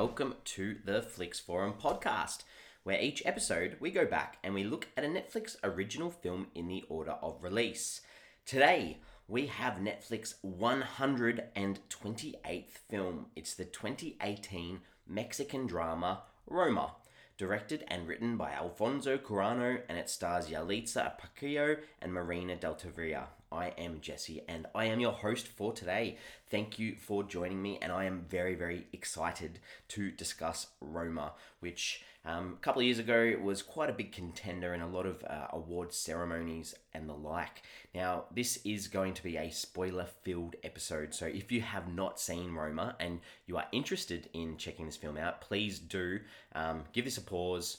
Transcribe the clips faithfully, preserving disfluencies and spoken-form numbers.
welcome to the Flix Forum podcast, where each episode we go back and we look at a Netflix original film in the order of release. Today, we have Netflix's one hundred twenty-eighth film. It's the twenty eighteen Mexican drama, Roma, directed and written by Alfonso Cuarón, and it stars Yalitza Aparicio and Marina del Tavira. I am Jesse, and I am your host for today. Thank you for joining me, and I am very, very excited to discuss Roma, which um, a couple of years ago was quite a big contender in a lot of uh, award ceremonies and the like. Now, this is going to be a spoiler-filled episode, so if you have not seen Roma and you are interested in checking this film out, please do um, give this a pause,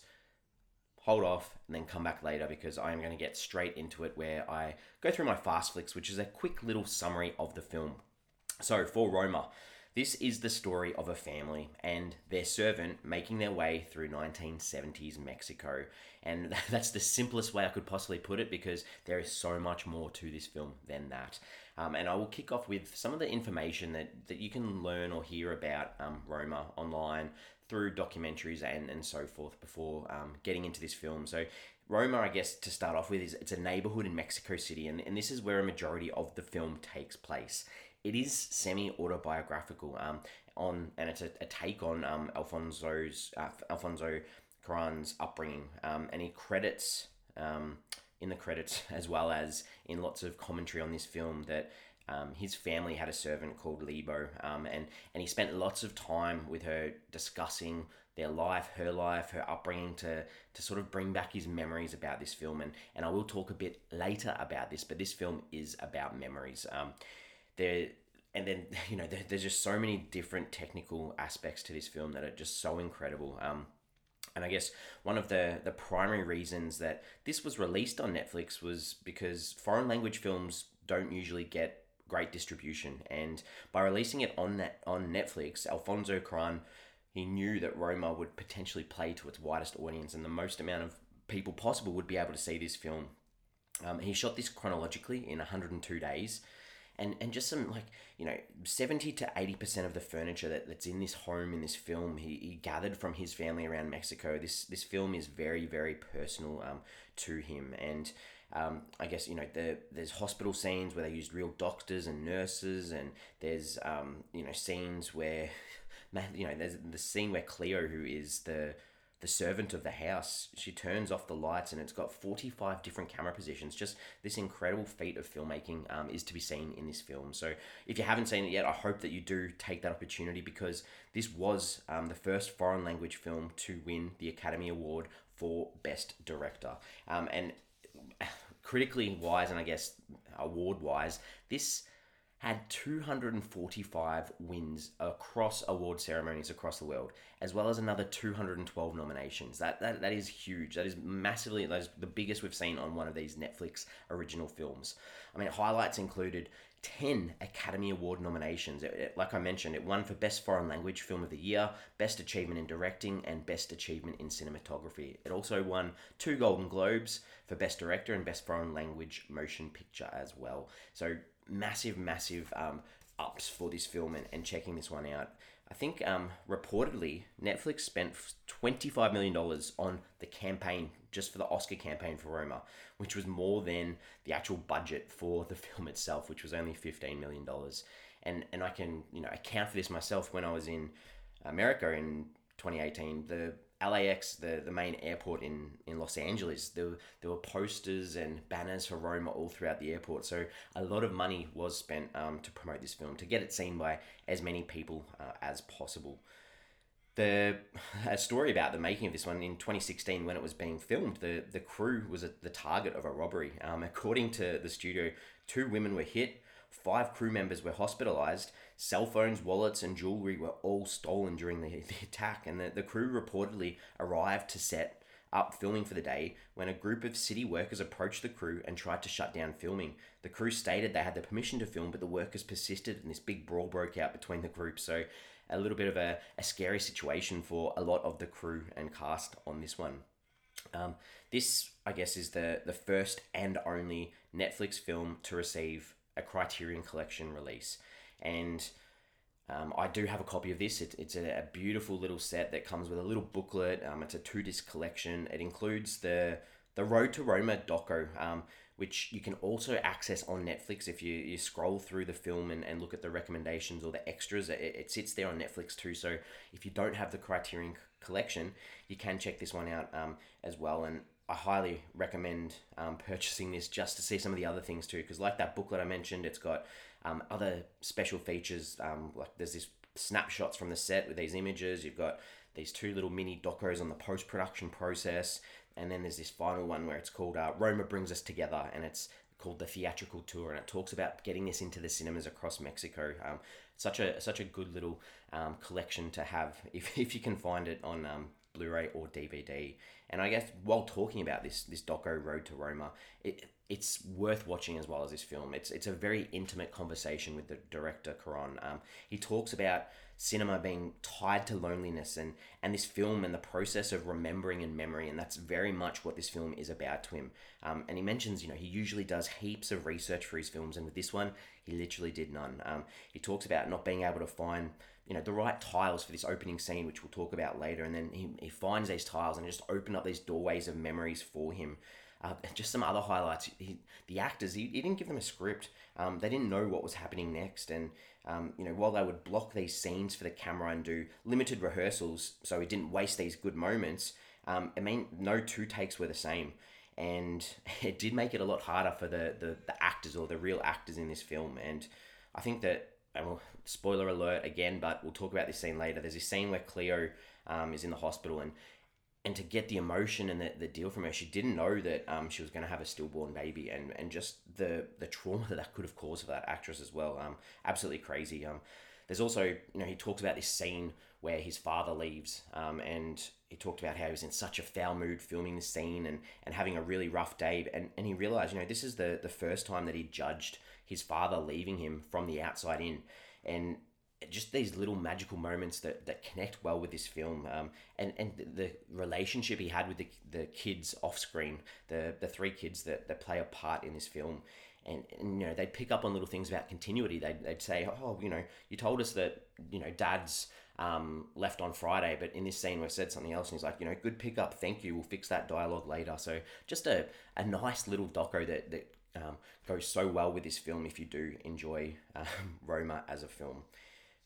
hold off, and then come back later, because I am going to get straight into it where I go through my fast flicks, which is a quick little summary of the film. So, for Roma, this is the story of a family and their servant making their way through nineteen seventies Mexico. And that's the simplest way I could possibly put it, because there is so much more to this film than that. Um, and I will kick off with some of the information that, that you can learn or hear about um, Roma online through documentaries and, and so forth before um, getting into this film. So Roma, I guess, to start off with, is it's a neighborhood in Mexico City, and, and this is where a majority of the film takes place. It is semi-autobiographical, um, on, and it's a, a take on um, Alfonso's uh, Alfonso Cuarón's upbringing, um, and he credits um, in the credits as well as in lots of commentary on this film that um, his family had a servant called Lebo, um, and and he spent lots of time with her discussing their life, her life, her upbringing, to to sort of bring back his memories about this film, and and I will talk a bit later about this, but this film is about memories. Um, There, and then, you know, there, there's just so many different technical aspects to this film that are just so incredible. Um, and I guess one of the, the primary reasons that this was released on Netflix was because foreign language films don't usually get great distribution. And by releasing it on that, on Netflix, Alfonso Cuarón, he knew that Roma would potentially play to its widest audience, and the most amount of people possible would be able to see this film. Um, he shot this chronologically in one hundred two days. And and just some, like, you know, seventy to eighty percent of the furniture that, that's in this home, in this film, he, he gathered from his family around Mexico. This this film is very, very personal um, to him. And um, I guess, you know, the, there's hospital scenes where they used real doctors and nurses. And there's, um, you know, scenes where, you know, there's the scene where Cleo, who is the... the servant of the house, she turns off the lights, and it's got forty-five different camera positions. Just this incredible feat of filmmaking um, is to be seen in this film. So if you haven't seen it yet, I hope that you do take that opportunity, because this was um, the first foreign language film to win the Academy Award for Best Director. Um, and critically wise, and I guess award wise, this had two hundred forty-five wins across award ceremonies across the world, as well as another two hundred twelve nominations. That that that is huge. That is massively, that is the biggest we've seen on one of these Netflix original films. I mean, highlights included ten Academy Award nominations. It, it, like I mentioned, it won for Best Foreign Language Film of the Year, Best Achievement in Directing, and Best Achievement in Cinematography. It also won two Golden Globes for Best Director and Best Foreign Language Motion Picture as well. So, massive, massive um, ups for this film, and, and checking this one out. I think um, reportedly Netflix spent twenty-five million dollars on the campaign, just for the Oscar campaign for Roma, which was more than the actual budget for the film itself, which was only fifteen million dollars. And and I can, you know, account for this myself. When I was in America in twenty eighteen, the L A X, the, the main airport in, in Los Angeles, there, there were posters and banners for Roma all throughout the airport. So a lot of money was spent um, to promote this film, to get it seen by as many people uh, as possible. The a story about the making of this one, in twenty sixteen, when it was being filmed, the, the crew was a, the target of a robbery. Um, according to the studio, two women were hit, five crew members were hospitalized, cell phones, wallets, and jewelry were all stolen during the, the attack, and the, the crew reportedly arrived to set up filming for the day when a group of city workers approached the crew and tried to shut down filming. The crew stated they had the permission to film, but the workers persisted, and this big brawl broke out between the groups. So a little bit of a, a scary situation for a lot of the crew and cast on this one. Um, this, I guess, is the, the first and only Netflix film to receive a Criterion Collection release. And Um, I do have a copy of this. It, it's a, a beautiful little set that comes with a little booklet. Um, it's a two-disc collection. It includes the the Road to Roma doco, um, which you can also access on Netflix if you, you scroll through the film and, and look at the recommendations or the extras. It, it sits there on Netflix too. So if you don't have the Criterion Collection, you can check this one out um, as well. And I highly recommend um, purchasing this just to see some of the other things too, because like that booklet I mentioned, it's got um, other special features. Um, like there's this snapshots from the set with these images. You've got these two little mini docos on the post-production process. And then there's this final one where it's called uh, Roma Brings Us Together, and it's called The Theatrical Tour, and it talks about getting this into the cinemas across Mexico. Um, such a such a good little um, collection to have if, if you can find it on um, Blu-ray or D V D. And I guess while talking about this this doco Road to Roma, it, it's worth watching as well as this film. It's it's a very intimate conversation with the director Cuarón. Um, he talks about cinema being tied to loneliness and, and this film and the process of remembering and memory, and that's very much what this film is about to him. Um, and he mentions, you know, he usually does heaps of research for his films, and with this one, he literally did none. Um, he talks about not being able to find, you know, the right tiles for this opening scene, which we'll talk about later, and then he, he finds these tiles and just open up these doorways of memories for him. Uh, just some other highlights. He, the actors, he, he didn't give them a script. Um, they didn't know what was happening next. And, um, you know, while they would block these scenes for the camera and do limited rehearsals so he didn't waste these good moments, um, I mean, no two takes were the same. And it did make it a lot harder for the, the, the actors or the real actors in this film. And I think that, and we'll, spoiler alert again, but we'll talk about this scene later. There's this scene where Cleo um, is in the hospital and And to get the emotion and the, the deal from her, she didn't know that um, she was going to have a stillborn baby, and, and just the, the trauma that that could have caused for that actress as well. Um, absolutely crazy. Um, there's also, you know, he talks about this scene where his father leaves, um, and he talked about how he was in such a foul mood filming the scene and, and having a really rough day. And, and he realized, you know, this is the, the first time that he judged his father leaving him from the outside in. And just these little magical moments that, that connect well with this film, um, and, and the, the relationship he had with the, the kids off screen, the the three kids that, that play a part in this film. And, and, you know, they'd pick up on little things about continuity. They'd, they'd say, oh, you know, you told us that, you know, dad's um, left on Friday, but in this scene we've said something else. And he's like, you know, good pickup, thank you, we'll fix that dialogue later. So just a, a nice little doco that, that um, goes so well with this film if you do enjoy um, Roma as a film.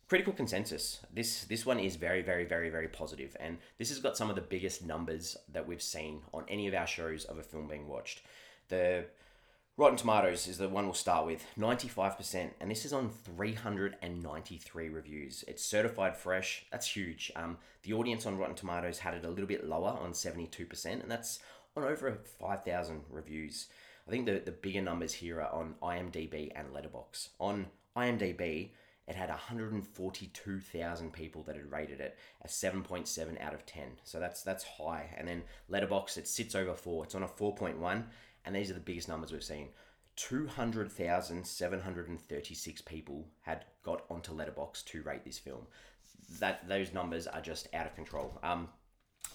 Critical consensus. This this one is very, very, very, very positive, and this has got some of the biggest numbers that we've seen on any of our shows of a film being watched. The Rotten Tomatoes is the one we'll start with, ninety-five percent, and this is on three hundred ninety-three reviews. It's certified fresh. That's huge. Um, the audience on Rotten Tomatoes had it a little bit lower on seventy-two percent, and that's on over five thousand reviews. I think the, the bigger numbers here are on IMDb and Letterboxd. On IMDb, it had one hundred forty-two thousand people that had rated it a seven point seven out of ten. So that's that's high. And then Letterboxd, it sits over four. It's on a four point one. And these are the biggest numbers we've seen. two hundred thousand seven hundred thirty-six people had got onto Letterboxd to rate this film. That Those numbers are just out of control. Um,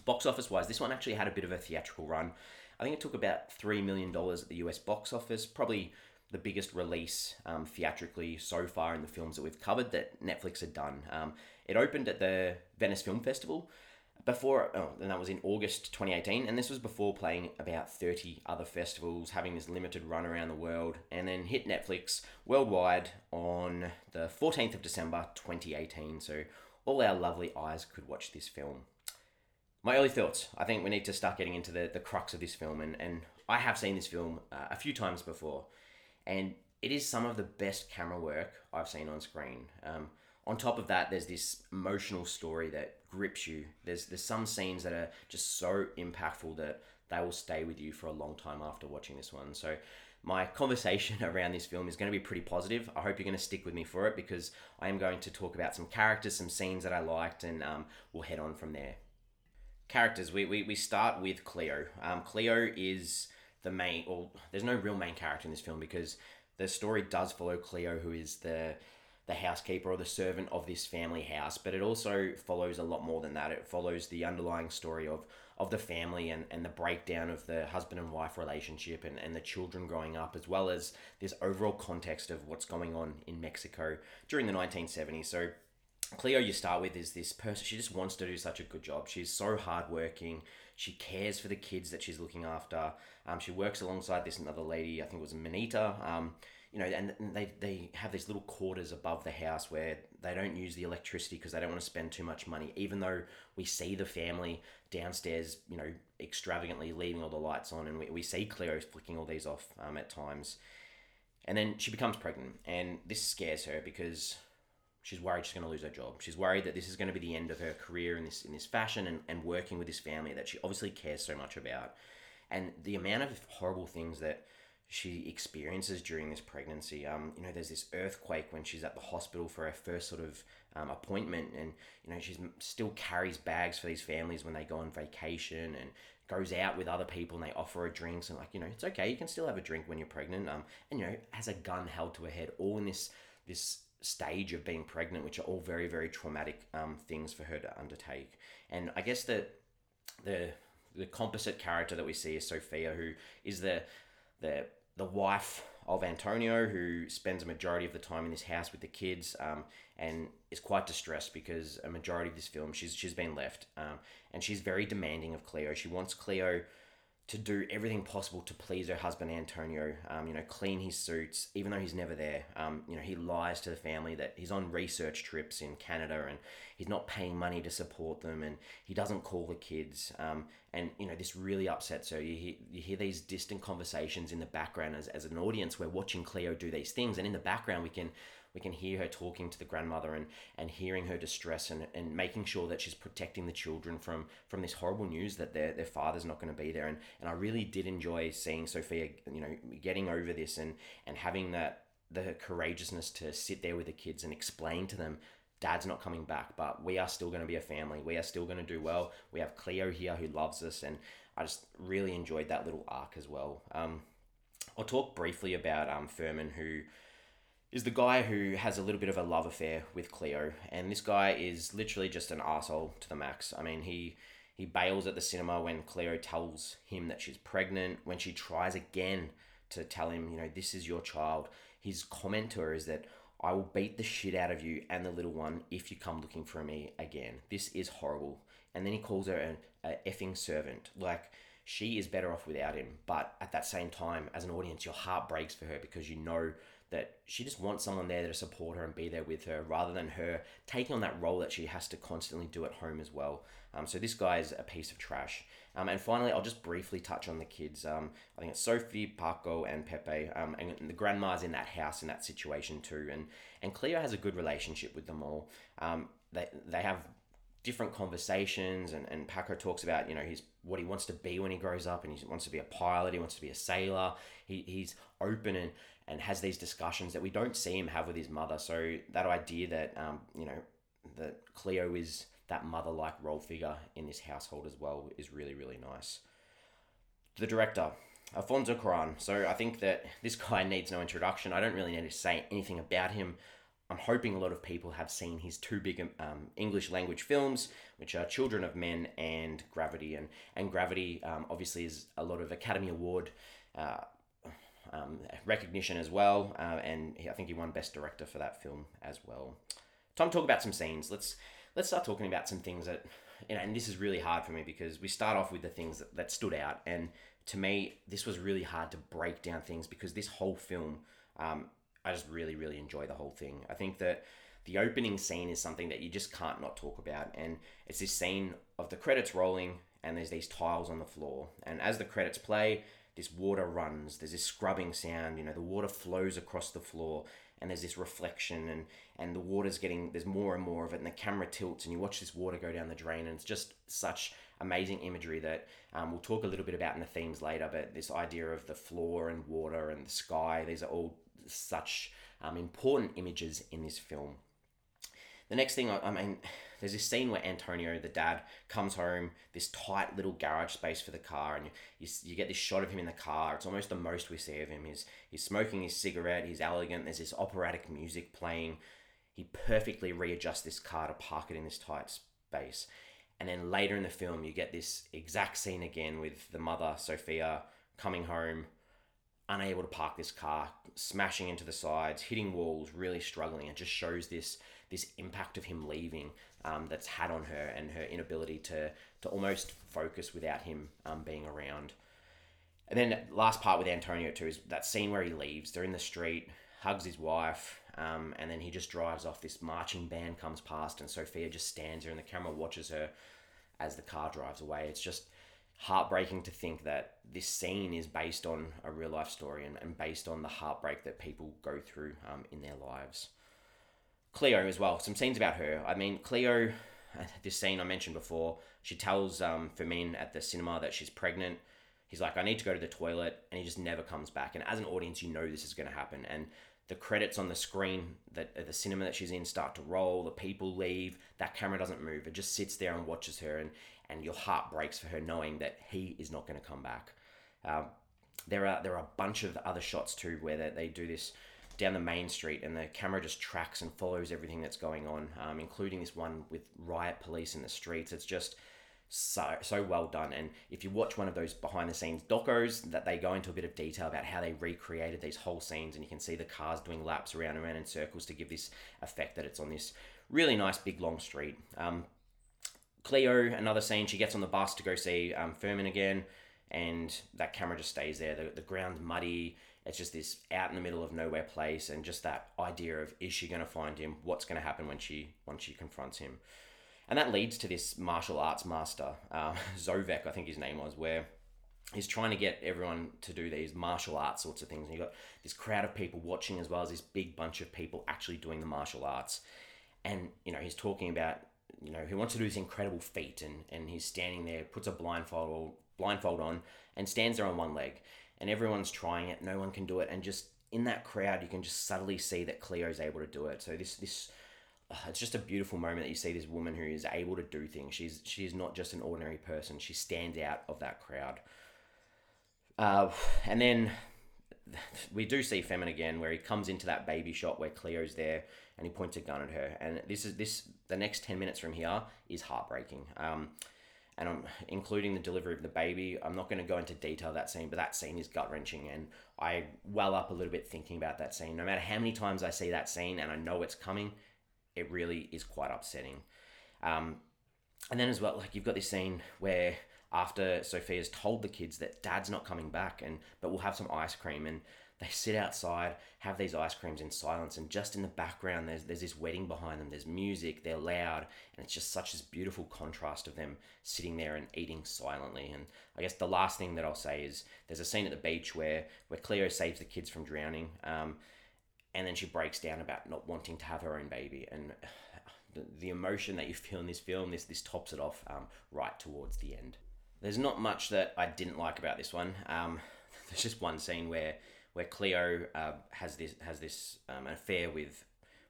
box office-wise, this one actually had a bit of a theatrical run. I think it took about three million dollars at the U S box office, probably the biggest release um, theatrically so far in the films that we've covered that Netflix had done. Um, it opened at the Venice Film Festival before, oh, and that was in August twenty eighteen, and this was before playing about thirty other festivals, having this limited run around the world, and then hit Netflix worldwide on the fourteenth of December twenty eighteen, so all our lovely eyes could watch this film. My early thoughts. I think we need to start getting into the, the crux of this film, and, and I have seen this film uh, a few times before, and it is some of the best camera work I've seen on screen. Um, on top of that, there's this emotional story that grips you. There's there's some scenes that are just so impactful that they will stay with you for a long time after watching this one. So my conversation around this film is going to be pretty positive. I hope you're going to stick with me for it, because I am going to talk about some characters, some scenes that I liked, and um, we'll head on from there. Characters. We, we, we start with Cleo. Um, Cleo is the main, or there's no real main character in this film, because the story does follow Cleo, who is the the housekeeper or the servant of this family house, but it also follows a lot more than that. It follows the underlying story of of the family and, and the breakdown of the husband and wife relationship and, and the children growing up, as well as this overall context of what's going on in Mexico during the nineteen seventies. So Cleo, you start with, is this person. She just wants to do such a good job. She's so hardworking. She cares for the kids that she's looking after. Um, she works alongside this another lady, I think it was Manita. Um, you know, and they they have these little quarters above the house where they don't use the electricity because they don't want to spend too much money, even though we see the family downstairs, you know, extravagantly leaving all the lights on, and we, we see Cleo flicking all these off um, at times. And then she becomes pregnant, and this scares her because she's worried she's going to lose her job. She's worried that this is going to be the end of her career in this in this fashion and, and working with this family that she obviously cares so much about. And the amount of horrible things that she experiences during this pregnancy. Um, you know, there's this earthquake when she's at the hospital for her first sort of um, appointment, and, you know, she still carries bags for these families when they go on vacation and goes out with other people and they offer her drinks and, like, you know, it's okay, you can still have a drink when you're pregnant. Um, and, you know, has a gun held to her head, all in this this stage of being pregnant, which are all very, very traumatic um, things for her to undertake. And I guess the, the, the composite character that we see is Sophia, who is the... the the wife of Antonio, who spends a majority of the time in this house with the kids, um, and is quite distressed because a majority of this film, she's she's been left. Um, and she's very demanding of Cleo. She wants Cleo to do everything possible to please her husband, Antonio, um, you know, clean his suits, even though he's never there. Um, you know, he lies to the family that he's on research trips in Canada and he's not paying money to support them, and he doesn't call the kids. Um, and, you know, this really upsets her. You hear, you hear these distant conversations in the background as, as an audience. We're watching Cleo do these things, and in the background we can we can hear her talking to the grandmother and, and hearing her distress and, and making sure that she's protecting the children from, from this horrible news that their their father's not going to be there. And and I really did enjoy seeing Sophia, you know, getting over this and, and having that the courageousness to sit there with the kids and explain to them, Dad's not coming back, but we are still going to be a family. We are still going to do well. We have Cleo here who loves us, and I just really enjoyed that little arc as well. Um, I'll talk briefly about um Furman, who... is the guy who has a little bit of a love affair with Cleo. And this guy is literally just an arsehole to the max. I mean, he he bails at the cinema when Cleo tells him that she's pregnant. When she tries again to tell him, you know, this is your child, his comment to her is that, I will beat the shit out of you and the little one if you come looking for me again. This is horrible. And then he calls her an a effing servant. Like, she is better off without him. But at that same time, as an audience, your heart breaks for her because you know that she just wants someone there to support her and be there with her, rather than her taking on that role that she has to constantly do at home as well. Um, so this guy is a piece of trash. Um, and finally, I'll just briefly touch on the kids. Um, I think it's Sophie, Paco, and Pepe. Um, and the grandma's in that house in that situation too. And and Cleo has a good relationship with them all. Um, they they have different conversations, and, and Paco talks about, you know, his what he wants to be when he grows up, and he wants to be a pilot, he wants to be a sailor. He he's open and and has these discussions that we don't see him have with his mother. So that idea that, um, you know, that Cleo is that mother-like role figure in this household as well is really, really nice. The director, Alfonso Cuarón. So I think that this guy needs no introduction. I don't really need to say anything about him. I'm hoping a lot of people have seen his two big um, English language films, which are Children of Men and Gravity. And, and Gravity um, obviously is a lot of Academy Award uh, um, recognition as well. Uh, and he, I think he won Best Director for that film as well. Time to talk about some scenes. Let's let's start talking about some things that, you know, and this is really hard for me because we start off with the things that, that stood out. And to me, this was really hard to break down things because this whole film... Um, I just really, really enjoy the whole thing. I think that the opening scene is something that you just can't not talk about. And it's this scene of the credits rolling and there's these tiles on the floor. And as the credits play, this water runs. There's this scrubbing sound. You know, the water flows across the floor and there's this reflection and, and the water's getting... There's more and more of it and the camera tilts and you watch this water go down the drain, and it's just such amazing imagery that um, we'll talk a little bit about in the themes later, but this idea of the floor and water and the sky, these are all... such um, important images in this film. The next thing, I, I mean, there's this scene where Antonio, the dad, comes home, this tight little garage space for the car, and you, you, you get this shot of him in the car. It's almost the most we see of him. He's, he's smoking his cigarette, he's elegant, there's this operatic music playing. He perfectly readjusts this car to park it in this tight space. And then later in the film, you get this exact scene again with the mother, Sophia, coming home, unable to park this car, smashing into the sides, hitting walls, really struggling. It just shows this this impact of him leaving um, that's had on her and her inability to to almost focus without him um, being around. And then last part with Antonio too is that scene where he leaves. They're in the street, hugs his wife, um, and then he just drives off. This marching band comes past and Sophia just stands there and the camera watches her as the car drives away. It's just heartbreaking to think that this scene is based on a real life story and, and based on the heartbreak that people go through um, in their lives. Cleo as well, some scenes about her. I mean, Cleo, this scene I mentioned before, she tells um, Fermin at the cinema that she's pregnant. He's like, I need to go to the toilet, and he just never comes back. And as an audience, you know this is going to happen. And the credits on the screen, that the cinema that she's in, start to roll. The people leave. That camera doesn't move. It just sits there and watches her, and, and your heart breaks for her knowing that he is not going to come back. Um, there are there are a bunch of other shots too where they, they do this down the main street, and the camera just tracks and follows everything that's going on, um, including this one with riot police in the streets. It's just... So so well done. And if you watch one of those behind the scenes docos, that they go into a bit of detail about how they recreated these whole scenes, and you can see the cars doing laps around and around in circles to give this effect that it's on this really nice big long street. Um, Cleo, another scene, she gets on the bus to go see um, Furman again, and that camera just stays there. The, the ground's muddy. It's just this out in the middle of nowhere place, and just that idea of, is she going to find him? What's going to happen when she when she confronts him? And that leads to this martial arts master, uh, Zovek, I think his name was, where he's trying to get everyone to do these martial arts sorts of things. And you've got this crowd of people watching, as well as this big bunch of people actually doing the martial arts. And, you know, he's talking about, you know, he wants to do this incredible feat. And, and he's standing there, puts a blindfold, blindfold on, and stands there on one leg. And everyone's trying it. No one can do it. And just in that crowd, you can just subtly see that Cleo's able to do it. So this this... it's just a beautiful moment that you see this woman who is able to do things. She's she's not just an ordinary person. She stands out of that crowd. Uh, and then we do see Femin again, where he comes into that baby shot where Cleo's there, and he points a gun at her. And this is this the next ten minutes from here is heartbreaking. Um, and I'm including the delivery of the baby. I'm not going to go into detail that scene, but that scene is gut-wrenching, and I well up a little bit thinking about that scene. No matter how many times I see that scene, and I know it's coming, it really is quite upsetting. Um, and then as well, like, you've got this scene where after Sophia's told the kids that dad's not coming back, and but we'll have some ice cream, and they sit outside, have these ice creams in silence, and just in the background there's there's this wedding behind them, there's music, they're loud, and it's just such this beautiful contrast of them sitting there and eating silently. And I guess the last thing that I'll say is there's a scene at the beach where, where Cleo saves the kids from drowning, um, and then she breaks down about not wanting to have her own baby. And the, the emotion that you feel in this film, this this tops it off um, right towards the end. There's not much that I didn't like about this one. Um, there's just one scene where where Cleo uh, has this has this um, affair with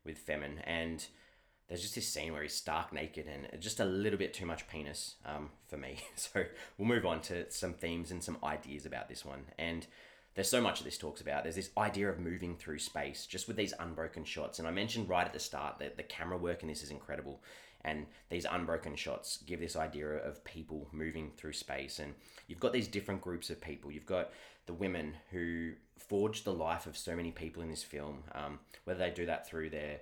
with Femin, and there's just this scene where he's stark naked and just a little bit too much penis um, for me. So we'll move on to some themes and some ideas about this one. And there's so much of this talks about. There's this idea of moving through space just with these unbroken shots. And I mentioned right at the start that the camera work in this is incredible. And these unbroken shots give this idea of people moving through space. And you've got these different groups of people. You've got the women who forged the life of so many people in this film, um, whether they do that through their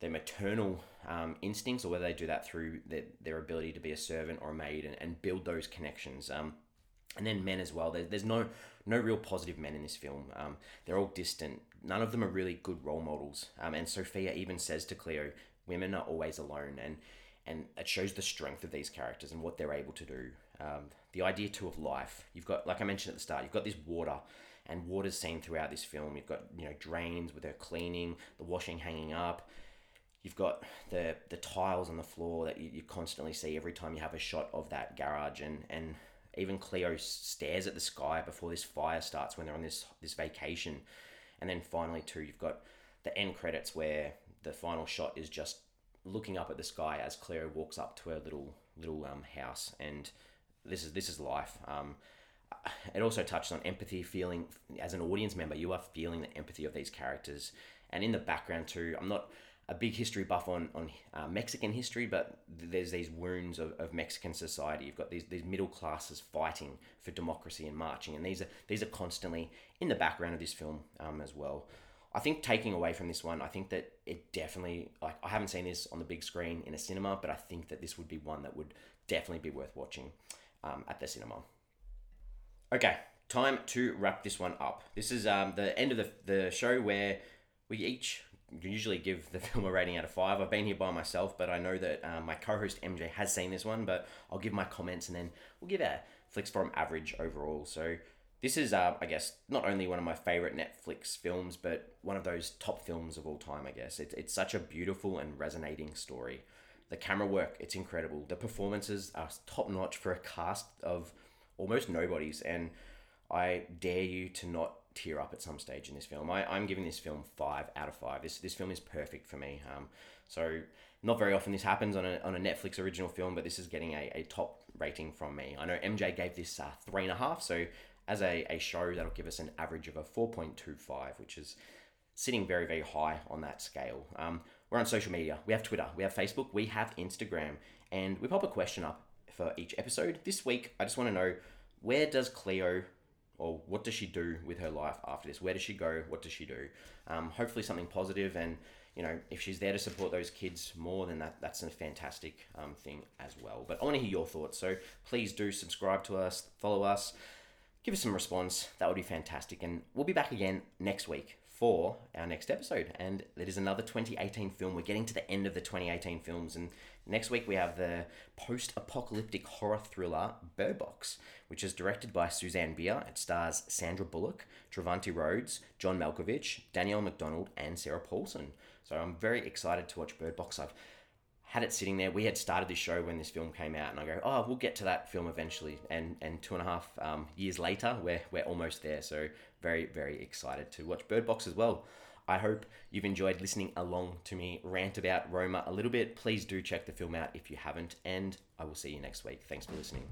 their maternal um, instincts, or whether they do that through their, their ability to be a servant or a maid and, and build those connections. Um, And then men as well. There's no no real positive men in this film. Um, they're all distant. None of them are really good role models. Um, and Sophia even says to Cleo, women are always alone. And, and it shows the strength of these characters and what they're able to do. Um, the idea too of life. You've got, like I mentioned at the start, you've got this water. And water's seen throughout this film. You've got, you know, drains with her cleaning, the washing hanging up. You've got the, the tiles on the floor that you, you constantly see every time you have a shot of that garage. And... and even Cleo stares at the sky before this fire starts when they're on this this vacation. And then finally too, you've got the end credits where the final shot is just looking up at the sky as Cleo walks up to her little little um, house. And this is this is life. Um, it also touches on empathy, feeling as an audience member, you are feeling the empathy of these characters. And in the background too, I'm not a big history buff on on uh, Mexican history, but th- there's these wounds of, of Mexican society. You've got these these middle classes fighting for democracy and marching, and these are these are constantly in the background of this film um, as well. I think taking away from this one, I think that it definitely, like, I haven't seen this on the big screen in a cinema, but I think that this would be one that would definitely be worth watching um, at the cinema. Okay, time to wrap this one up. This is um, the end of the the show where we each usually give the film a rating out of five. I've been here by myself, but I know that um, my co-host M J has seen this one, but I'll give my comments and then we'll give our flicks from average overall. So this is, uh, I guess, not only one of my favorite Netflix films, but one of those top films of all time, I guess. It's, it's such a beautiful and resonating story. The camera work, it's incredible. The performances are top-notch for a cast of almost nobodies, and I dare you to not tear up at some stage in this film. I, I'm giving this film five out of five. This this film is perfect for me. Um, so not very often this happens on a on a Netflix original film, but this is getting a, a top rating from me. I know M J gave this uh, three and a half, so as a, a show, that'll give us an average of a four point two five, which is sitting very, very high on that scale. Um, we're on social media. We have Twitter, we have Facebook, we have Instagram, and we pop a question up for each episode. This week, I just want to know, where does Cleo, or what does she do with her life after this? Where does she go? What does she do? Um, hopefully something positive, and, you know, if she's there to support those kids more, then that, that's a fantastic um, thing as well. But I want to hear your thoughts, so please do subscribe to us, follow us, give us some response. That would be fantastic, and we'll be back again next week for our next episode, and it is another twenty eighteen film. We're getting to the end of the twenty eighteen films, and next week we have the post-apocalyptic horror thriller Bird Box, which is directed by Suzanne Bier. It stars Sandra Bullock, Trevante Rhodes, John Malkovich, Danielle Macdonald, and Sarah Paulson. So I'm very excited to watch Bird Box. I've had it sitting there. We had started this show when this film came out, and I go, oh, we'll get to that film eventually. And and two and a half um, years later, we're, we're almost there. So very, very excited to watch Bird Box as well. I hope you've enjoyed listening along to me rant about Roma a little bit. Please do check the film out if you haven't, and I will see you next week. Thanks for listening.